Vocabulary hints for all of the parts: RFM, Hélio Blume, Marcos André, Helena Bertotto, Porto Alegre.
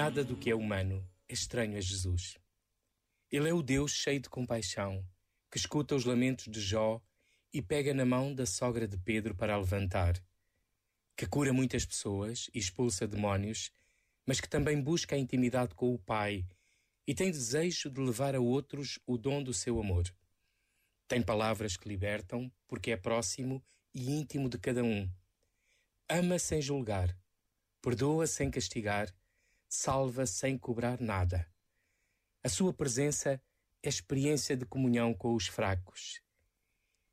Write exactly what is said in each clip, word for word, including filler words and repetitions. Nada do que é humano é estranho a Jesus. Ele é o Deus cheio de compaixão, que escuta os lamentos de Jó e pega na mão da sogra de Pedro para a levantar, que cura muitas pessoas e expulsa demónios, mas que também busca a intimidade com o Pai e tem desejo de levar a outros o dom do seu amor. Tem palavras que libertam, porque é próximo e íntimo de cada um. Ama sem julgar, perdoa sem castigar, salva sem cobrar nada. A sua presença é experiência de comunhão com os fracos.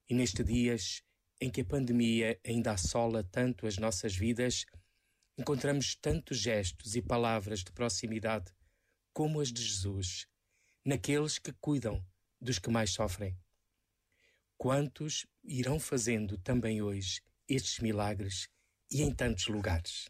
E nestes dias em que a pandemia ainda assola tanto as nossas vidas, encontramos tantos gestos e palavras de proximidade como as de Jesus, naqueles que cuidam dos que mais sofrem. Quantos irão fazendo também hoje estes milagres e em tantos lugares?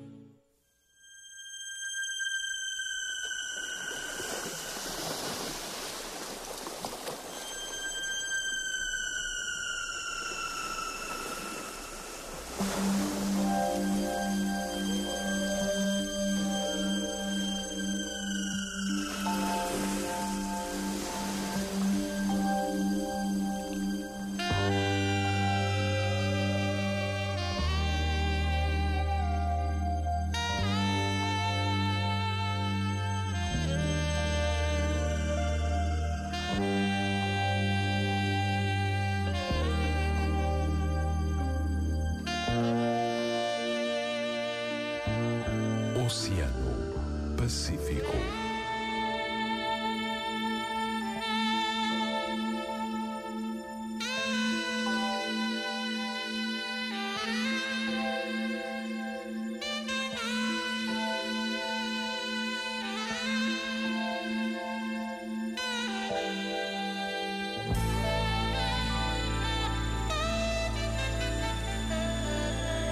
Oceano Pacífico.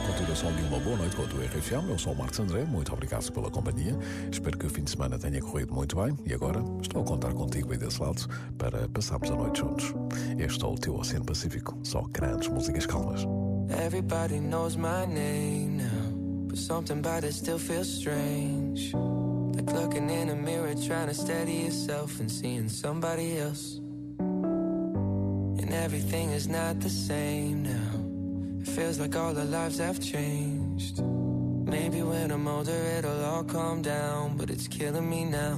Continuação de uma boa noite com a tua R F M. Eu sou o Marcos André, muito obrigado pela companhia. Espero que o fim de semana tenha corrido muito bem. E agora estou a contar contigo aí desse lado para passarmos a noite juntos. Este é o teu Oceano Pacífico, só grandes músicas calmas. Everybody knows my name now, but something about it still feels strange, like looking in a mirror trying to steady yourself and seeing somebody else. And everything is not the same now, it feels like all our lives have changed. Maybe when I'm older it'll all calm down, but it's killing me now.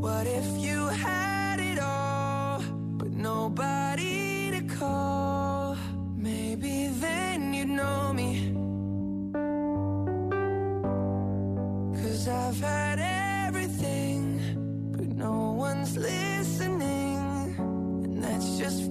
What if you had it all, but nobody to call? Maybe then you'd know me, 'cause I've had everything, but no one's listening, and that's just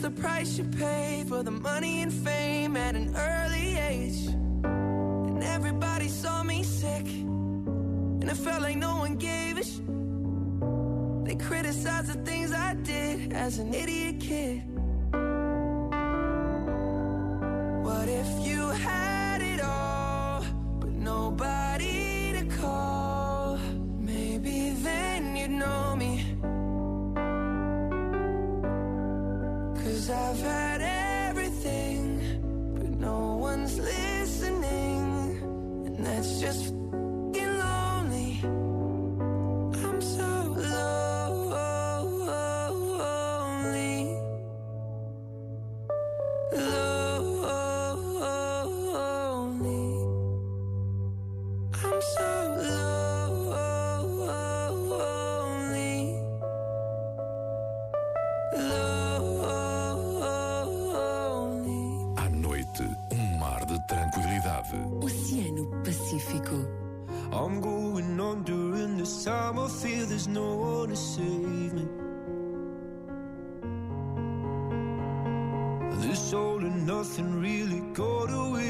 the price you pay for the money and fame at an early age. And everybody saw me sick, and it felt like no one gave a shit. They criticized the things I did as an idiot kid. What if you had it all, but nobody to call? Maybe then you'd know me, 'cause I've had everything, but no one's listening, and that's just Oceano Pacífico. I'm going on during this time, I feel there's no one to save me. This all and nothing really got away.